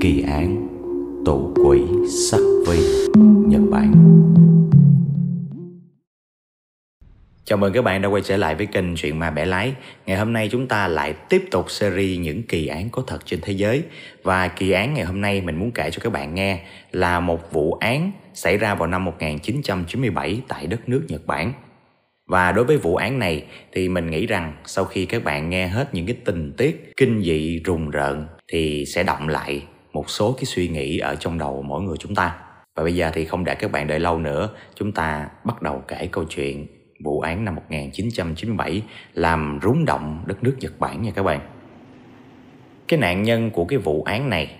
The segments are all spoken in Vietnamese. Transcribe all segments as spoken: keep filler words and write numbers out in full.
Kỳ án tụ quỷ sắc vi, Nhật Bản. Chào mừng các bạn đã quay trở lại với kênh Chuyện Ma Bẻ Lái. Ngày hôm nay chúng ta lại tiếp tục series những kỳ án có thật trên thế giới. Và kỳ án ngày hôm nay mình muốn kể cho các bạn nghe là một vụ án xảy ra vào năm một nghìn chín trăm chín mươi bảy tại đất nước Nhật Bản. Và đối với vụ án này thì mình nghĩ rằng sau khi các bạn nghe hết những cái tình tiết kinh dị rùng rợn thì sẽ động lại một số cái suy nghĩ ở trong đầu mỗi người chúng ta. Và bây giờ thì không để các bạn đợi lâu nữa, chúng ta bắt đầu kể câu chuyện vụ án năm một nghìn chín trăm chín mươi bảy làm rúng động đất nước Nhật Bản nha các bạn. Cái nạn nhân của cái vụ án này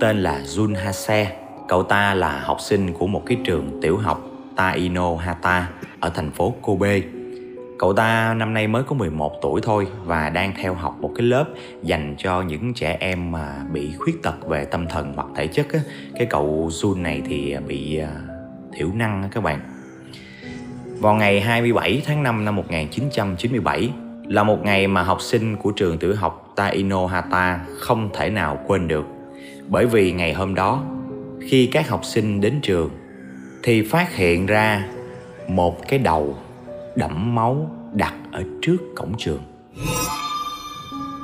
tên là Jun Hase. Cậu ta là học sinh của một cái trường tiểu học Tainohata ở thành phố Kobe. Cậu ta năm nay mới có mười một tuổi thôi và đang theo học một cái lớp dành cho những trẻ em mà bị khuyết tật về tâm thần hoặc thể chất. Cái cậu Jun này thì bị thiểu năng các bạn. Vào ngày hai mươi bảy tháng năm năm một nghìn chín trăm chín mươi bảy là một ngày mà học sinh của trường tiểu học Tainohata không thể nào quên được. Bởi vì ngày hôm đó, khi các học sinh đến trường thì phát hiện ra một cái đầu đẫm máu đặt ở trước cổng trường.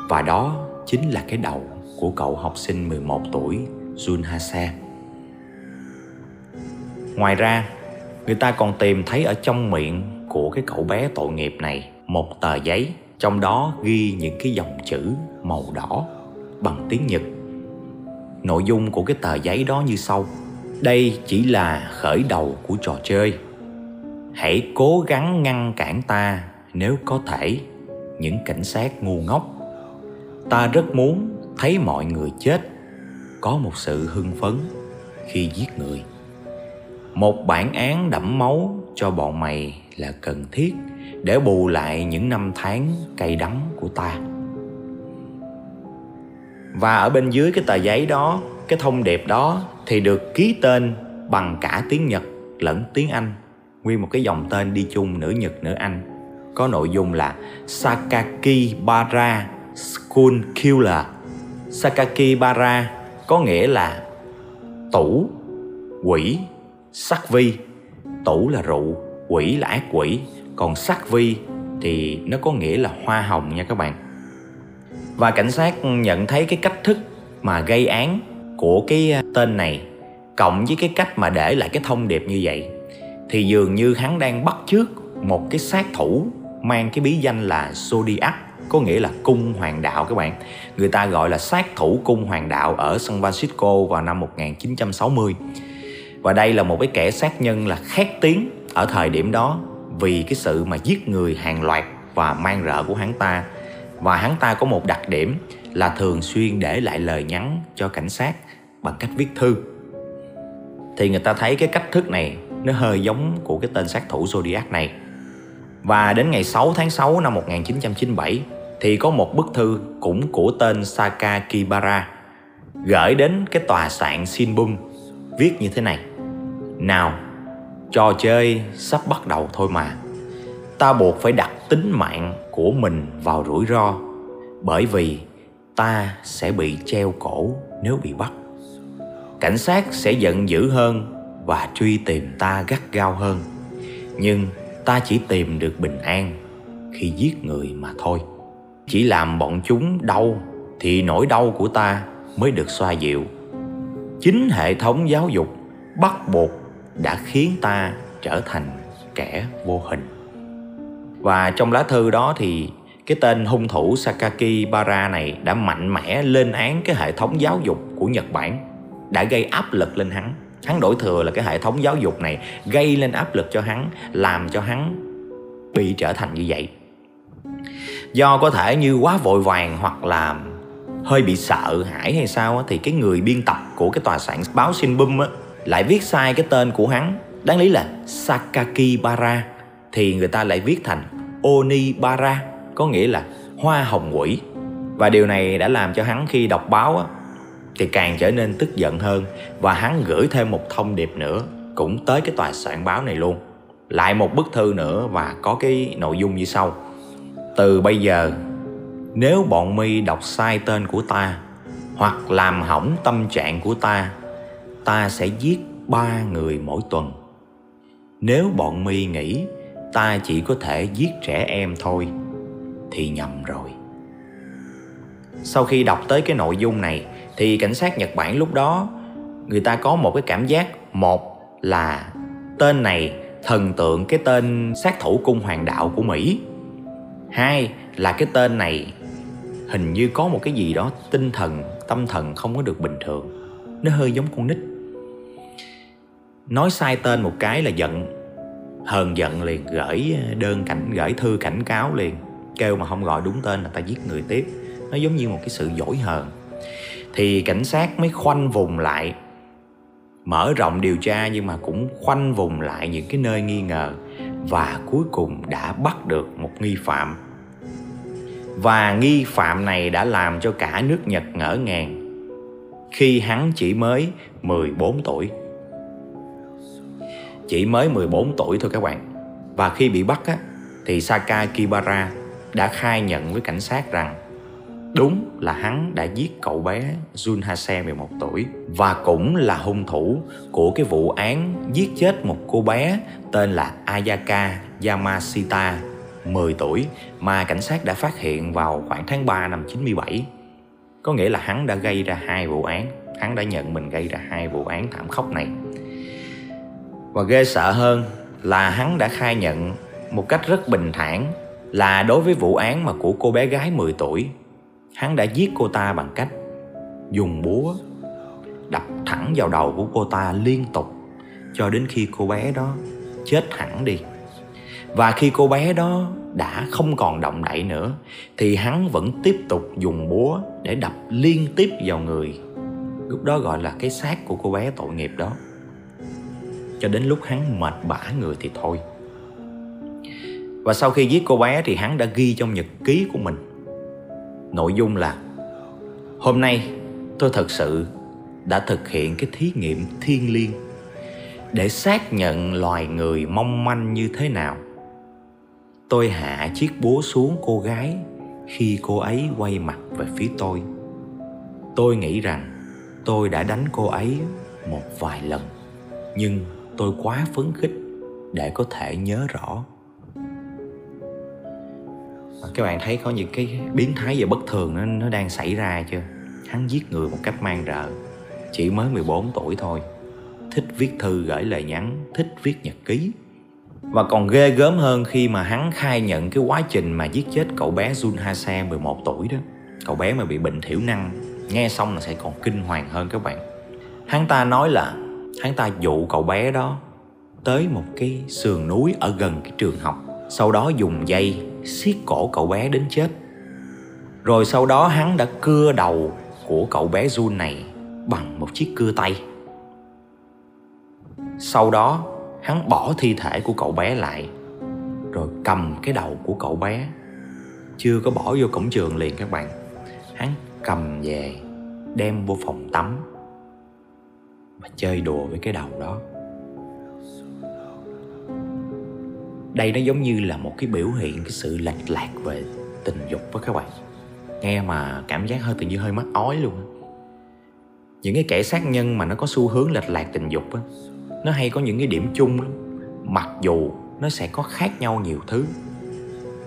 Và đó chính là cái đầu của cậu học sinh mười một tuổi Jun Hase. Ngoài ra, người ta còn tìm thấy ở trong miệng của cái cậu bé tội nghiệp này một tờ giấy, trong đó ghi những cái dòng chữ màu đỏ bằng tiếng Nhật. Nội dung của cái tờ giấy đó như sau: đây chỉ là khởi đầu của trò chơi. Hãy cố gắng ngăn cản ta nếu có thể, những cảnh sát ngu ngốc. Ta rất muốn thấy mọi người chết, có một sự hưng phấn khi giết người. Một bản án đẫm máu cho bọn mày là cần thiết để bù lại những năm tháng cay đắng của ta. Và ở bên dưới cái tờ giấy đó, cái thông điệp đó thì được ký tên bằng cả tiếng Nhật lẫn tiếng Anh. Nguyên một cái dòng tên đi chung nửa Nhật nửa Anh. Có nội dung là Sakakibara School Killer. Sakakibara có nghĩa là tủ, quỷ, sắc vi. Tủ là rượu, quỷ là ác quỷ, còn sắc vi thì nó có nghĩa là hoa hồng nha các bạn. Và cảnh sát nhận thấy cái cách thức mà gây án của cái tên này cộng với cái cách mà để lại cái thông điệp như vậy thì dường như hắn đang bắt chước một cái sát thủ mang cái bí danh là Zodiac, có nghĩa là cung hoàng đạo các bạn. Người ta gọi là sát thủ cung hoàng đạo ở San Francisco vào năm một nghìn chín trăm sáu mươi. Và đây là một cái kẻ sát nhân là khét tiếng ở thời điểm đó vì cái sự mà giết người hàng loạt và man rợ của hắn ta. Và hắn ta có một đặc điểm là thường xuyên để lại lời nhắn cho cảnh sát bằng cách viết thư. Thì người ta thấy cái cách thức này nó hơi giống của cái tên sát thủ Zodiac này. Và đến ngày sáu tháng sáu năm một nghìn chín trăm chín mươi bảy thì có một bức thư cũng của tên Sakakibara gửi đến cái tòa soạn Shinbun, viết như thế này: nào, trò chơi sắp bắt đầu thôi mà. Ta buộc phải đặt tính mạng của mình vào rủi ro, bởi vì ta sẽ bị treo cổ nếu bị bắt. Cảnh sát sẽ giận dữ hơn và truy tìm ta gắt gao hơn, nhưng ta chỉ tìm được bình an khi giết người mà thôi. Chỉ làm bọn chúng đau thì nỗi đau của ta mới được xoa dịu. Chính hệ thống giáo dục bắt buộc đã khiến ta trở thành kẻ vô hình. Và trong lá thư đó thì cái tên hung thủ Sakakibara này đã mạnh mẽ lên án cái hệ thống giáo dục của Nhật Bản, đã gây áp lực lên hắn. Hắn đổ thừa là cái hệ thống giáo dục này gây lên áp lực cho hắn, làm cho hắn bị trở thành như vậy. Do có thể như quá vội vàng hoặc là hơi bị sợ hãi hay sao á, thì cái người biên tập của cái tòa soạn báo Shinbun á lại viết sai cái tên của hắn. Đáng lý là Sakakibara thì người ta lại viết thành Onibara, có nghĩa là hoa hồng quỷ. Và điều này đã làm cho hắn khi đọc báo á thì càng trở nên tức giận hơn. Và hắn gửi thêm một thông điệp nữa cũng tới cái tòa soạn báo này luôn, lại một bức thư nữa và có cái nội dung như sau: từ bây giờ, nếu bọn mi đọc sai tên của ta hoặc làm hỏng tâm trạng của ta, ta sẽ giết ba người mỗi tuần. Nếu bọn mi nghĩ ta chỉ có thể giết trẻ em thôi thì nhầm rồi. Sau khi đọc tới cái nội dung này thì cảnh sát Nhật Bản lúc đó người ta có một cái cảm giác. Một là tên này thần tượng cái tên sát thủ cung hoàng đạo của Mỹ. Hai là cái tên này hình như có một cái gì đó tinh thần, tâm thần không có được bình thường. Nó hơi giống con nít. Nói sai tên một cái là giận, hờn giận liền, gửi đơn cảnh, gửi thư cảnh cáo liền. Kêu mà không gọi đúng tên là ta giết người tiếp. Nó giống như một cái sự dỗi hờn. Thì cảnh sát mới khoanh vùng lại, mở rộng điều tra nhưng mà cũng khoanh vùng lại những cái nơi nghi ngờ. Và cuối cùng đã bắt được một nghi phạm. Và nghi phạm này đã làm cho cả nước Nhật ngỡ ngàng khi hắn chỉ mới mười bốn tuổi. Chỉ mới mười bốn tuổi thôi các bạn. Và khi bị bắt á, thì Sakakibara đã khai nhận với cảnh sát rằng đúng là hắn đã giết cậu bé Jun Hase mười một tuổi, và cũng là hung thủ của cái vụ án giết chết một cô bé tên là Ayaka Yamashita mười tuổi mà cảnh sát đã phát hiện vào khoảng tháng ba năm chín mươi bảy. Có nghĩa là hắn đã gây ra hai vụ án. Hắn đã nhận mình gây ra hai vụ án thảm khốc này. Và ghê sợ hơn là hắn đã khai nhận một cách rất bình thản là đối với vụ án mà của cô bé gái mười tuổi, hắn đã giết cô ta bằng cách dùng búa đập thẳng vào đầu của cô ta liên tục cho đến khi cô bé đó chết hẳn đi. Và khi cô bé đó đã không còn động đậy nữa thì hắn vẫn tiếp tục dùng búa để đập liên tiếp vào người. Lúc đó gọi là cái xác của cô bé tội nghiệp đó, cho đến lúc hắn mệt bã người thì thôi. Và sau khi giết cô bé thì hắn đã ghi trong nhật ký của mình nội dung là: hôm nay tôi thật sự đã thực hiện cái thí nghiệm thiêng liêng để xác nhận loài người mong manh như thế nào. Tôi hạ chiếc búa xuống cô gái khi cô ấy quay mặt về phía tôi. Tôi nghĩ rằng tôi đã đánh cô ấy một vài lần, nhưng tôi quá phấn khích để có thể nhớ rõ. Các bạn thấy có những cái biến thái và bất thường nó, nó đang xảy ra chưa? Hắn giết người một cách man rợ, chỉ mới mười bốn tuổi thôi. Thích viết thư gửi lời nhắn, thích viết nhật ký. Và còn ghê gớm hơn khi mà hắn khai nhận cái quá trình mà giết chết cậu bé Jun Hase mười một tuổi đó. Cậu bé mà bị bệnh thiểu năng, nghe xong là sẽ còn kinh hoàng hơn các bạn. Hắn ta nói là hắn ta dụ cậu bé đó tới một cái sườn núi ở gần cái trường học, sau đó dùng dây siết cổ cậu bé đến chết. Rồi sau đó hắn đã cưa đầu của cậu bé Jun này bằng một chiếc cưa tay. Sau đó hắn bỏ thi thể của cậu bé lại, rồi cầm cái đầu của cậu bé, chưa có bỏ vô cổng trường liền các bạn. Hắn cầm về, đem vô phòng tắm và chơi đùa với cái đầu đó. Đây nó giống như là một cái biểu hiện cái sự lệch lạc về tình dục với các bạn. Nghe mà cảm giác hơi tự nhiên hơi mắc ói luôn. Những cái kẻ sát nhân mà nó có xu hướng lệch lạc tình dục á, nó hay có những cái điểm chung lắm. Mặc dù nó sẽ có khác nhau nhiều thứ.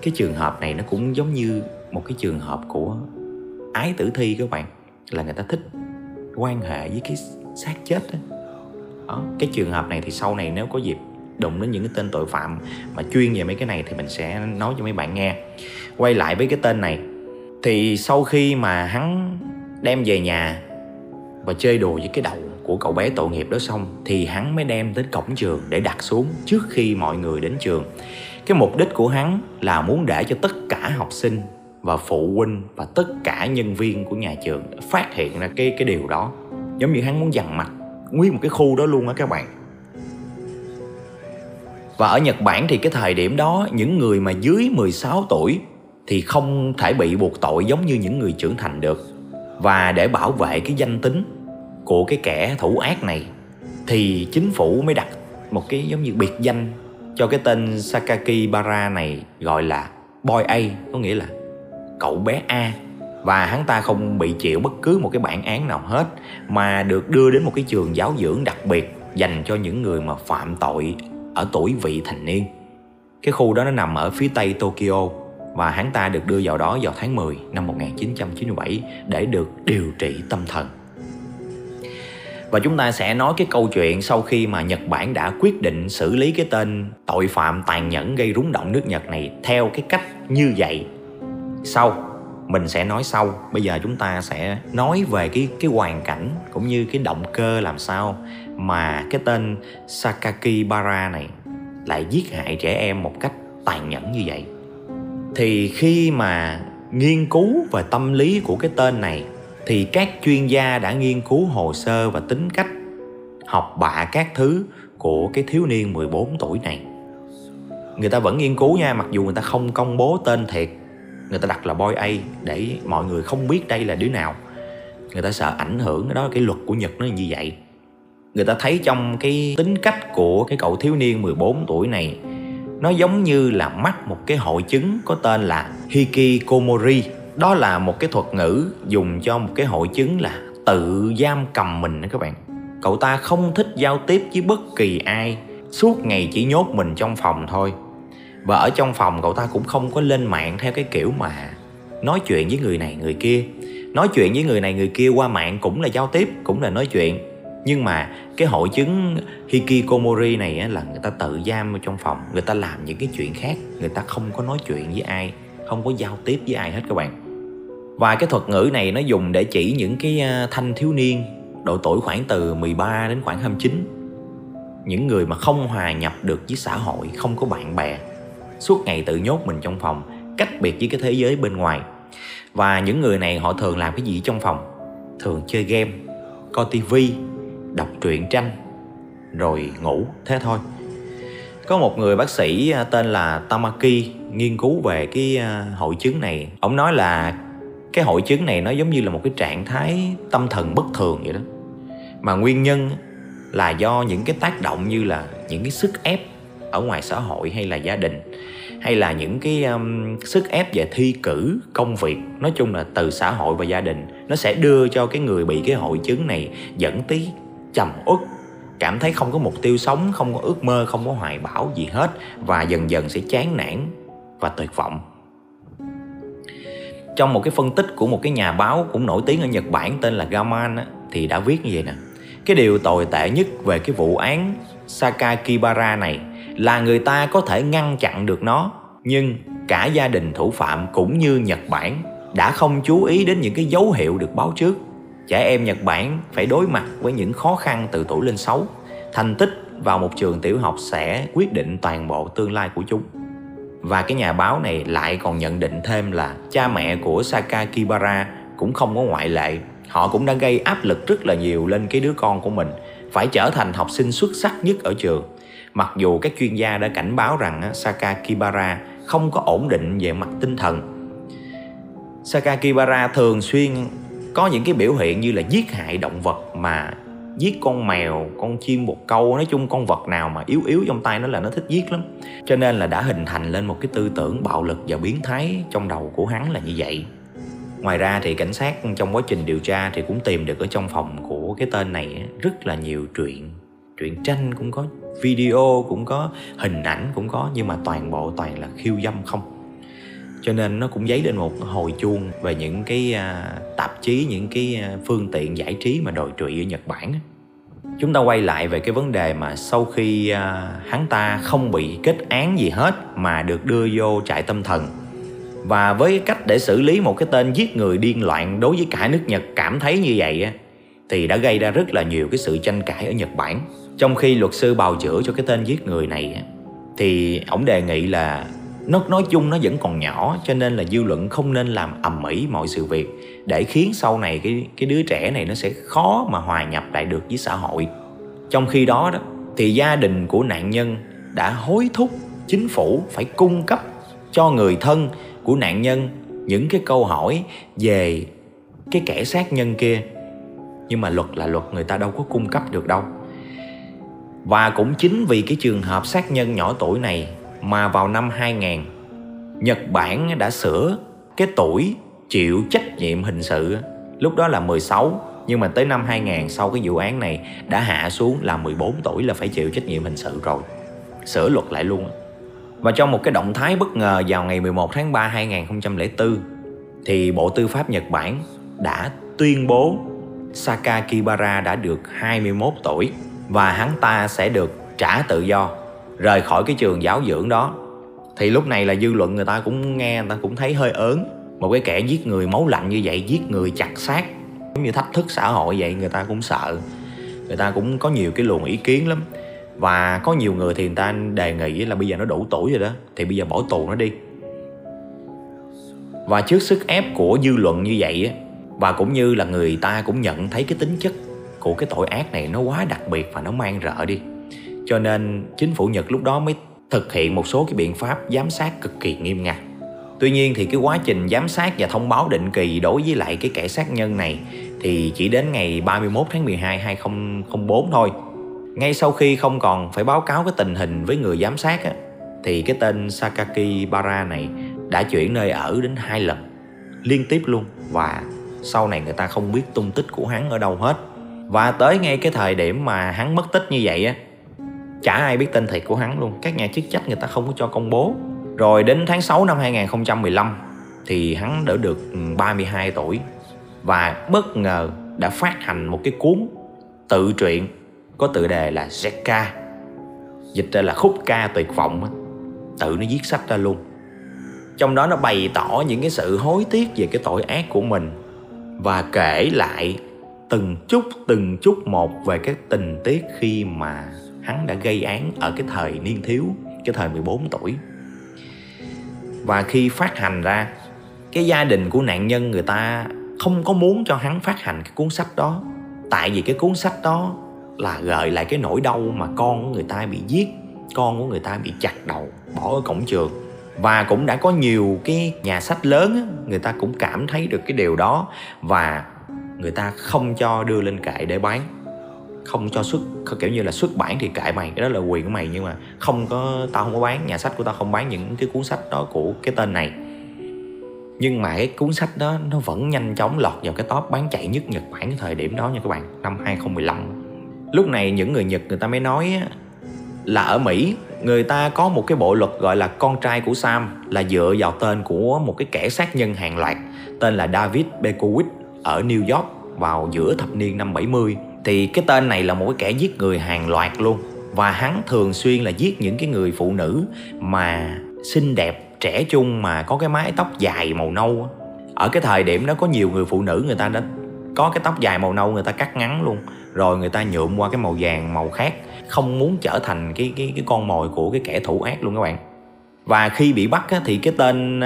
Cái trường hợp này nó cũng giống như một cái trường hợp của ái tử thi các bạn, là người ta thích quan hệ với cái xác chết đó. Đó, cái trường hợp này thì sau này nếu có dịp đụng đến những cái tên tội phạm mà chuyên về mấy cái này thì mình sẽ nói cho mấy bạn nghe. Quay lại với cái tên này, thì sau khi mà hắn đem về nhà và chơi đùa với cái đầu của cậu bé tội nghiệp đó xong thì hắn mới đem đến cổng trường để đặt xuống trước khi mọi người đến trường. Cái mục đích của hắn là muốn để cho tất cả học sinh và phụ huynh và tất cả nhân viên của nhà trường phát hiện ra cái, cái điều đó. Giống như hắn muốn dằn mặt nguyên một cái khu đó luôn á các bạn. Và ở Nhật Bản thì cái thời điểm đó, những người mà dưới mười sáu tuổi thì không thể bị buộc tội giống như những người trưởng thành được. Và để bảo vệ cái danh tính của cái kẻ thủ ác này thì chính phủ mới đặt một cái giống như biệt danh cho cái tên Sakakibara này, gọi là Boy A, có nghĩa là cậu bé A. và hắn ta không bị chịu bất cứ một cái bản án nào hết, mà được đưa đến một cái trường giáo dưỡng đặc biệt dành cho những người mà phạm tội ở tuổi vị thành niên. Cái khu đó nó nằm ở phía tây Tokyo, và hắn ta được đưa vào đó vào tháng mười năm một nghìn chín trăm chín mươi bảy để được điều trị tâm thần. Và chúng ta sẽ nói cái câu chuyện sau khi mà Nhật Bản đã quyết định xử lý cái tên tội phạm tàn nhẫn gây rúng động nước Nhật này theo cái cách như vậy. Sau, mình sẽ nói sau. Bây giờ chúng ta sẽ nói về cái, cái hoàn cảnh cũng như cái động cơ làm sao mà cái tên Sakakibara này lại giết hại trẻ em một cách tàn nhẫn như vậy. Thì khi mà nghiên cứu về tâm lý của cái tên này, thì các chuyên gia đã nghiên cứu hồ sơ và tính cách, học bạ các thứ của cái thiếu niên mười bốn tuổi này. Người ta vẫn nghiên cứu nha, mặc dù người ta không công bố tên thiệt. Người ta đặt là Boy A để mọi người không biết đây là đứa nào. Người ta sợ ảnh hưởng, đó là cái luật của Nhật nó như vậy. Người ta thấy trong cái tính cách của cái cậu thiếu niên mười bốn tuổi này, nó giống như là mắc một cái hội chứng có tên là Hikikomori. Đó là một cái thuật ngữ dùng cho một cái hội chứng là tự giam cầm mình đó các bạn. Cậu ta không thích giao tiếp với bất kỳ ai, suốt ngày chỉ nhốt mình trong phòng thôi. Và ở trong phòng cậu ta cũng không có lên mạng theo cái kiểu mà nói chuyện với người này người kia. Nói chuyện với người này người kia qua mạng cũng là giao tiếp, cũng là nói chuyện. Nhưng mà cái hội chứng Hikikomori này là người ta tự giam trong phòng, người ta làm những cái chuyện khác, người ta không có nói chuyện với ai, không có giao tiếp với ai hết các bạn. Và cái thuật ngữ này nó dùng để chỉ những cái thanh thiếu niên độ tuổi khoảng từ mười ba đến khoảng hai mươi chín. Những người mà không hòa nhập được với xã hội, không có bạn bè, suốt ngày tự nhốt mình trong phòng, cách biệt với cái thế giới bên ngoài. Và những người này họ thường làm cái gì trong phòng? Thường chơi game, coi tivi, đọc truyện tranh, rồi ngủ, thế thôi. Có một người bác sĩ tên là Tamaki nghiên cứu về cái hội chứng này. Ông nói là cái hội chứng này nó giống như là một cái trạng thái tâm thần bất thường vậy đó. Mà nguyên nhân là do những cái tác động như là những cái sức ép ở ngoài xã hội hay là gia đình, hay là những cái um, sức ép về thi cử, công việc. Nói chung là từ xã hội và gia đình, nó sẽ đưa cho cái người bị cái hội chứng này dẫn tới trầm uất, cảm thấy không có mục tiêu sống, không có ước mơ, không có hoài bão gì hết, và dần dần sẽ chán nản và tuyệt vọng. Trong một cái phân tích của một cái nhà báo cũng nổi tiếng ở Nhật Bản tên là Gaman á, thì đã viết như vậy nè: cái điều tồi tệ nhất về cái vụ án Sakakibara này là người ta có thể ngăn chặn được nó, nhưng cả gia đình thủ phạm cũng như Nhật Bản đã không chú ý đến những cái dấu hiệu được báo trước. Trẻ em Nhật Bản phải đối mặt với những khó khăn từ tuổi lên sáu. Thành tích vào một trường tiểu học sẽ quyết định toàn bộ tương lai của chúng. Và cái nhà báo này lại còn nhận định thêm là cha mẹ của Sakakibara cũng không có ngoại lệ. Họ cũng đã gây áp lực rất là nhiều lên cái đứa con của mình, phải trở thành học sinh xuất sắc nhất ở trường. Mặc dù các chuyên gia đã cảnh báo rằng Sakakibara không có ổn định về mặt tinh thần. Sakakibara thường xuyên có những cái biểu hiện như là giết hại động vật, mà giết con mèo, con chim bồ câu, nói chung con vật nào mà yếu yếu trong tay nó là nó thích giết lắm. Cho nên là đã hình thành lên một cái tư tưởng bạo lực và biến thái trong đầu của hắn là như vậy. Ngoài ra thì cảnh sát trong quá trình điều tra thì cũng tìm được ở trong phòng của cái tên này rất là nhiều truyện. Truyện tranh cũng có, video cũng có, hình ảnh cũng có, nhưng mà toàn bộ toàn là khiêu dâm không. Cho nên nó cũng dấy lên một hồi chuông về những cái tạp chí, những cái phương tiện giải trí mà đồi trụy ở Nhật Bản. Chúng ta quay lại về cái vấn đề mà sau khi hắn ta không bị kết án gì hết mà được đưa vô trại tâm thần. Và với cách để xử lý một cái tên giết người điên loạn đối với cả nước Nhật cảm thấy như vậy thì đã gây ra rất là nhiều cái sự tranh cãi ở Nhật Bản. Trong khi luật sư bào chữa cho cái tên giết người này thì ổng đề nghị là nó nói chung nó vẫn còn nhỏ, cho nên là dư luận không nên làm ầm ĩ mọi sự việc để khiến sau này cái cái đứa trẻ này nó sẽ khó mà hòa nhập lại được với xã hội. Trong khi đó, đó thì gia đình của nạn nhân đã hối thúc chính phủ phải cung cấp cho người thân của nạn nhân những cái câu hỏi về cái kẻ sát nhân kia. Nhưng mà luật là luật, người ta đâu có cung cấp được đâu. Và cũng chính vì cái trường hợp sát nhân nhỏ tuổi này mà vào năm hai nghìn, Nhật Bản đã sửa cái tuổi chịu trách nhiệm hình sự lúc đó là mười sáu, nhưng mà tới năm hai không không không sau cái vụ án này đã hạ xuống là mười bốn tuổi là phải chịu trách nhiệm hình sự rồi. Sửa luật lại luôn. Và trong một cái động thái bất ngờ vào ngày mười một tháng ba năm hai nghìn không trăm lẻ bốn thì Bộ Tư pháp Nhật Bản đã tuyên bố Sakakibara đã được hai mươi mốt tuổi và hắn ta sẽ được trả tự do, rời khỏi cái trường giáo dưỡng đó. Thì lúc này là dư luận người ta cũng nghe, người ta cũng thấy hơi ớn. Một cái kẻ giết người máu lạnh như vậy, giết người chặt xác, giống như thách thức xã hội vậy, người ta cũng sợ. Người ta cũng có nhiều cái luồng ý kiến lắm. Và có nhiều người thì người ta đề nghị là bây giờ nó đủ tuổi rồi đó, thì bây giờ bỏ tù nó đi. Và trước sức ép của dư luận như vậy, và cũng như là người ta cũng nhận thấy cái tính chất của cái tội ác này nó quá đặc biệt và nó mang rợ đi, cho nên chính phủ Nhật lúc đó mới thực hiện một số cái biện pháp giám sát cực kỳ nghiêm ngặt. Tuy nhiên thì cái quá trình giám sát và thông báo định kỳ đối với lại cái kẻ sát nhân này thì chỉ đến ngày ba mươi mốt tháng mười hai năm hai nghìn không trăm lẻ bốn thôi. Ngay sau khi không còn phải báo cáo cái tình hình với người giám sát á, thì cái tên Sakakibara này đã chuyển nơi ở đến hai lần liên tiếp luôn, và sau này người ta không biết tung tích của hắn ở đâu hết. Và tới ngay cái thời điểm mà hắn mất tích như vậy á, chả ai biết tên thiệt của hắn luôn. Các nhà chức trách người ta không có cho công bố. Rồi đến tháng sáu năm hai nghìn không trăm mười lăm thì hắn đã được ba mươi hai tuổi và bất ngờ đã phát hành một cái cuốn tự truyện có tựa đề là Zeka, dịch ra là khúc ca tuyệt vọng. Tự nó viết sách ra luôn. Trong đó nó bày tỏ những cái sự hối tiếc về cái tội ác của mình và kể lại từng chút từng chút một về các tình tiết khi mà hắn đã gây án ở cái thời niên thiếu, cái thời mười bốn tuổi. Và khi phát hành ra, cái gia đình của nạn nhân người ta không có muốn cho hắn phát hành cái cuốn sách đó, tại vì cái cuốn sách đó là gợi lại cái nỗi đau mà con của người ta bị giết, con của người ta bị chặt đầu, bỏ ở cổng trường. Và cũng đã có nhiều cái nhà sách lớn, người ta cũng cảm thấy được cái điều đó và người ta không cho đưa lên kệ để bán, không cho xuất, kiểu như là xuất bản thì kệ mày, cái đó là quyền của mày, nhưng mà không có, tao không có bán, nhà sách của tao không bán những cái cuốn sách đó của cái tên này. Nhưng mà cái cuốn sách đó nó vẫn nhanh chóng lọt vào cái top bán chạy nhất Nhật Bản cái thời điểm đó nha các bạn, năm hai nghìn không trăm mười lăm. Lúc này những người Nhật người ta mới nói là ở Mỹ người ta có một cái bộ luật gọi là Con trai của Sam, là dựa vào tên của một cái kẻ sát nhân hàng loạt tên là David Bekowitz ở New York vào giữa thập niên năm bảy mươi. Thì cái tên này là một cái kẻ giết người hàng loạt luôn. Và hắn thường xuyên là giết những cái người phụ nữ mà xinh đẹp, trẻ trung mà có cái mái tóc dài màu nâu. Ở cái thời điểm đó có nhiều người phụ nữ người ta đã có cái tóc dài màu nâu, người ta cắt ngắn luôn, rồi người ta nhuộm qua cái màu vàng màu khác, không muốn trở thành cái cái cái con mồi của cái kẻ thủ ác luôn các bạn. Và khi bị bắt á, thì cái tên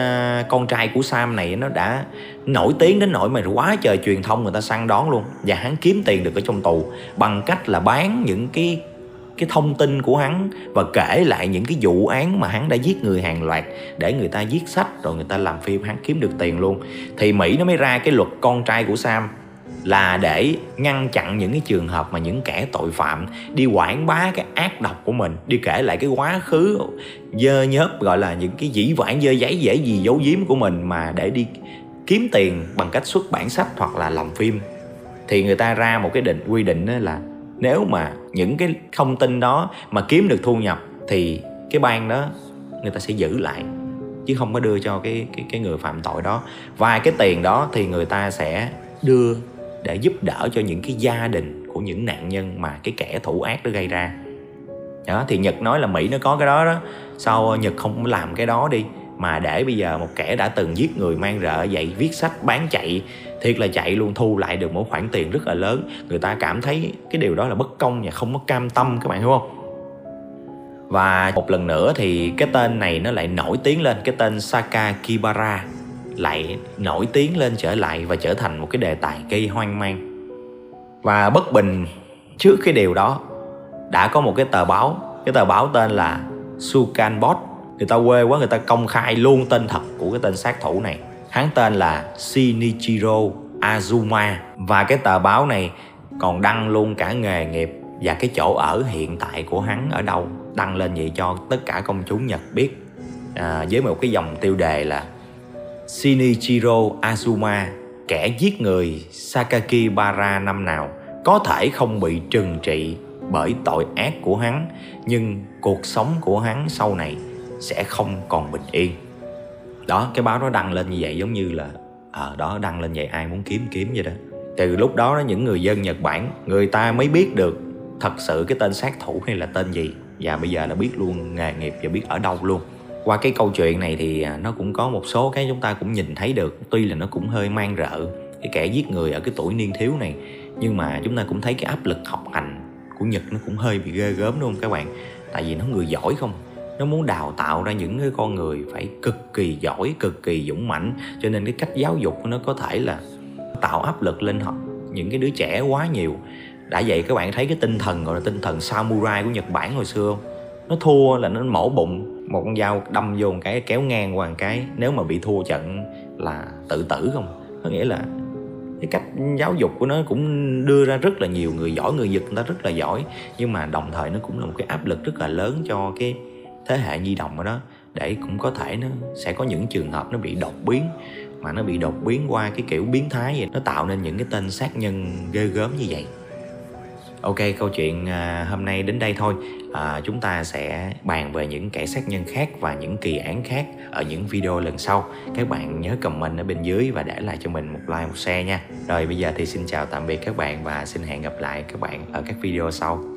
Con trai của Sam này nó đã nổi tiếng đến nỗi mà quá trời truyền thông người ta săn đón luôn. Và hắn kiếm tiền được ở trong tù bằng cách là bán những cái cái thông tin của hắn và kể lại những cái vụ án mà hắn đã giết người hàng loạt để người ta viết sách rồi người ta làm phim, hắn kiếm được tiền luôn. Thì Mỹ nó mới ra cái luật Con trai của Sam là để ngăn chặn những cái trường hợp mà những kẻ tội phạm đi quảng bá cái ác độc của mình, đi kể lại cái quá khứ dơ nhớp, gọi là những cái dĩ vãng dơ giấy dễ gì giấu giếm của mình, mà để đi kiếm tiền bằng cách xuất bản sách hoặc là làm phim. Thì người ta ra một cái định quy định là nếu mà những cái thông tin đó mà kiếm được thu nhập thì cái bang đó người ta sẽ giữ lại chứ không có đưa cho cái, cái, cái người phạm tội đó. Và cái tiền đó thì người ta sẽ đưa để giúp đỡ cho những cái gia đình của những nạn nhân mà cái kẻ thủ ác đó gây ra đó. Thì Nhật nói là Mỹ nó có cái đó đó, sao Nhật không làm cái đó đi, mà để bây giờ một kẻ đã từng giết người mang rợ vậy viết sách bán chạy, thiệt là chạy luôn, thu lại được một khoản tiền rất là lớn. Người ta cảm thấy cái điều đó là bất công và không có cam tâm, các bạn hiểu không? Và một lần nữa thì cái tên này nó lại nổi tiếng lên, cái tên Sakakibara lại nổi tiếng lên trở lại và trở thành một cái đề tài gây hoang mang. Và bất bình trước cái điều đó, đã có một cái tờ báo, cái tờ báo tên là Sukanbot, người ta quê quá người ta công khai luôn tên thật của cái tên sát thủ này. Hắn tên là Shinichiro Azuma. Và cái tờ báo này còn đăng luôn cả nghề nghiệp và cái chỗ ở hiện tại của hắn ở đâu, đăng lên vậy cho tất cả công chúng Nhật biết, à, với một cái dòng tiêu đề là Shinichiro Azuma, kẻ giết người Sakakibara năm nào, có thể không bị trừng trị bởi tội ác của hắn, nhưng cuộc sống của hắn sau này sẽ không còn bình yên. Đó, cái báo đó đăng lên như vậy, giống như là ờ à, đó đăng lên vậy, ai muốn kiếm kiếm vậy đó. Từ lúc đó những người dân Nhật Bản, người ta mới biết được thật sự cái tên sát thủ này là tên gì, và bây giờ đã biết luôn nghề nghiệp và biết ở đâu luôn. Qua cái câu chuyện này thì nó cũng có một số cái chúng ta cũng nhìn thấy được, tuy là nó cũng hơi mang rợ cái kẻ giết người ở cái tuổi niên thiếu này, nhưng mà chúng ta cũng thấy cái áp lực học hành của Nhật nó cũng hơi bị ghê gớm, đúng không các bạn? Tại vì nó người giỏi không, nó muốn đào tạo ra những cái con người phải cực kỳ giỏi, cực kỳ dũng mãnh, cho nên cái cách giáo dục nó có thể là tạo áp lực lên họ, những cái đứa trẻ quá nhiều. Đã vậy các bạn thấy cái tinh thần gọi là tinh thần samurai của Nhật Bản hồi xưa không? Nó thua là nó mổ bụng, một con dao đâm vô một cái, kéo ngang qua một cái, nếu mà bị thua trận là tự tử không? Có nghĩa là cái cách giáo dục của nó cũng đưa ra rất là nhiều người giỏi, người Nhật người ta rất là giỏi, nhưng mà đồng thời nó cũng là một cái áp lực rất là lớn cho cái thế hệ nhi đồng ở đó, để cũng có thể nó sẽ có những trường hợp nó bị đột biến, mà nó bị đột biến qua cái kiểu biến thái vậy, nó tạo nên những cái tên sát nhân ghê gớm như vậy. Ok, câu chuyện hôm nay đến đây thôi. À, chúng ta sẽ bàn về những kẻ sát nhân khác và những kỳ án khác ở những video lần sau. Các bạn nhớ comment ở bên dưới và để lại cho mình một like, một share nha. Rồi bây giờ thì xin chào tạm biệt các bạn và xin hẹn gặp lại các bạn ở các video sau.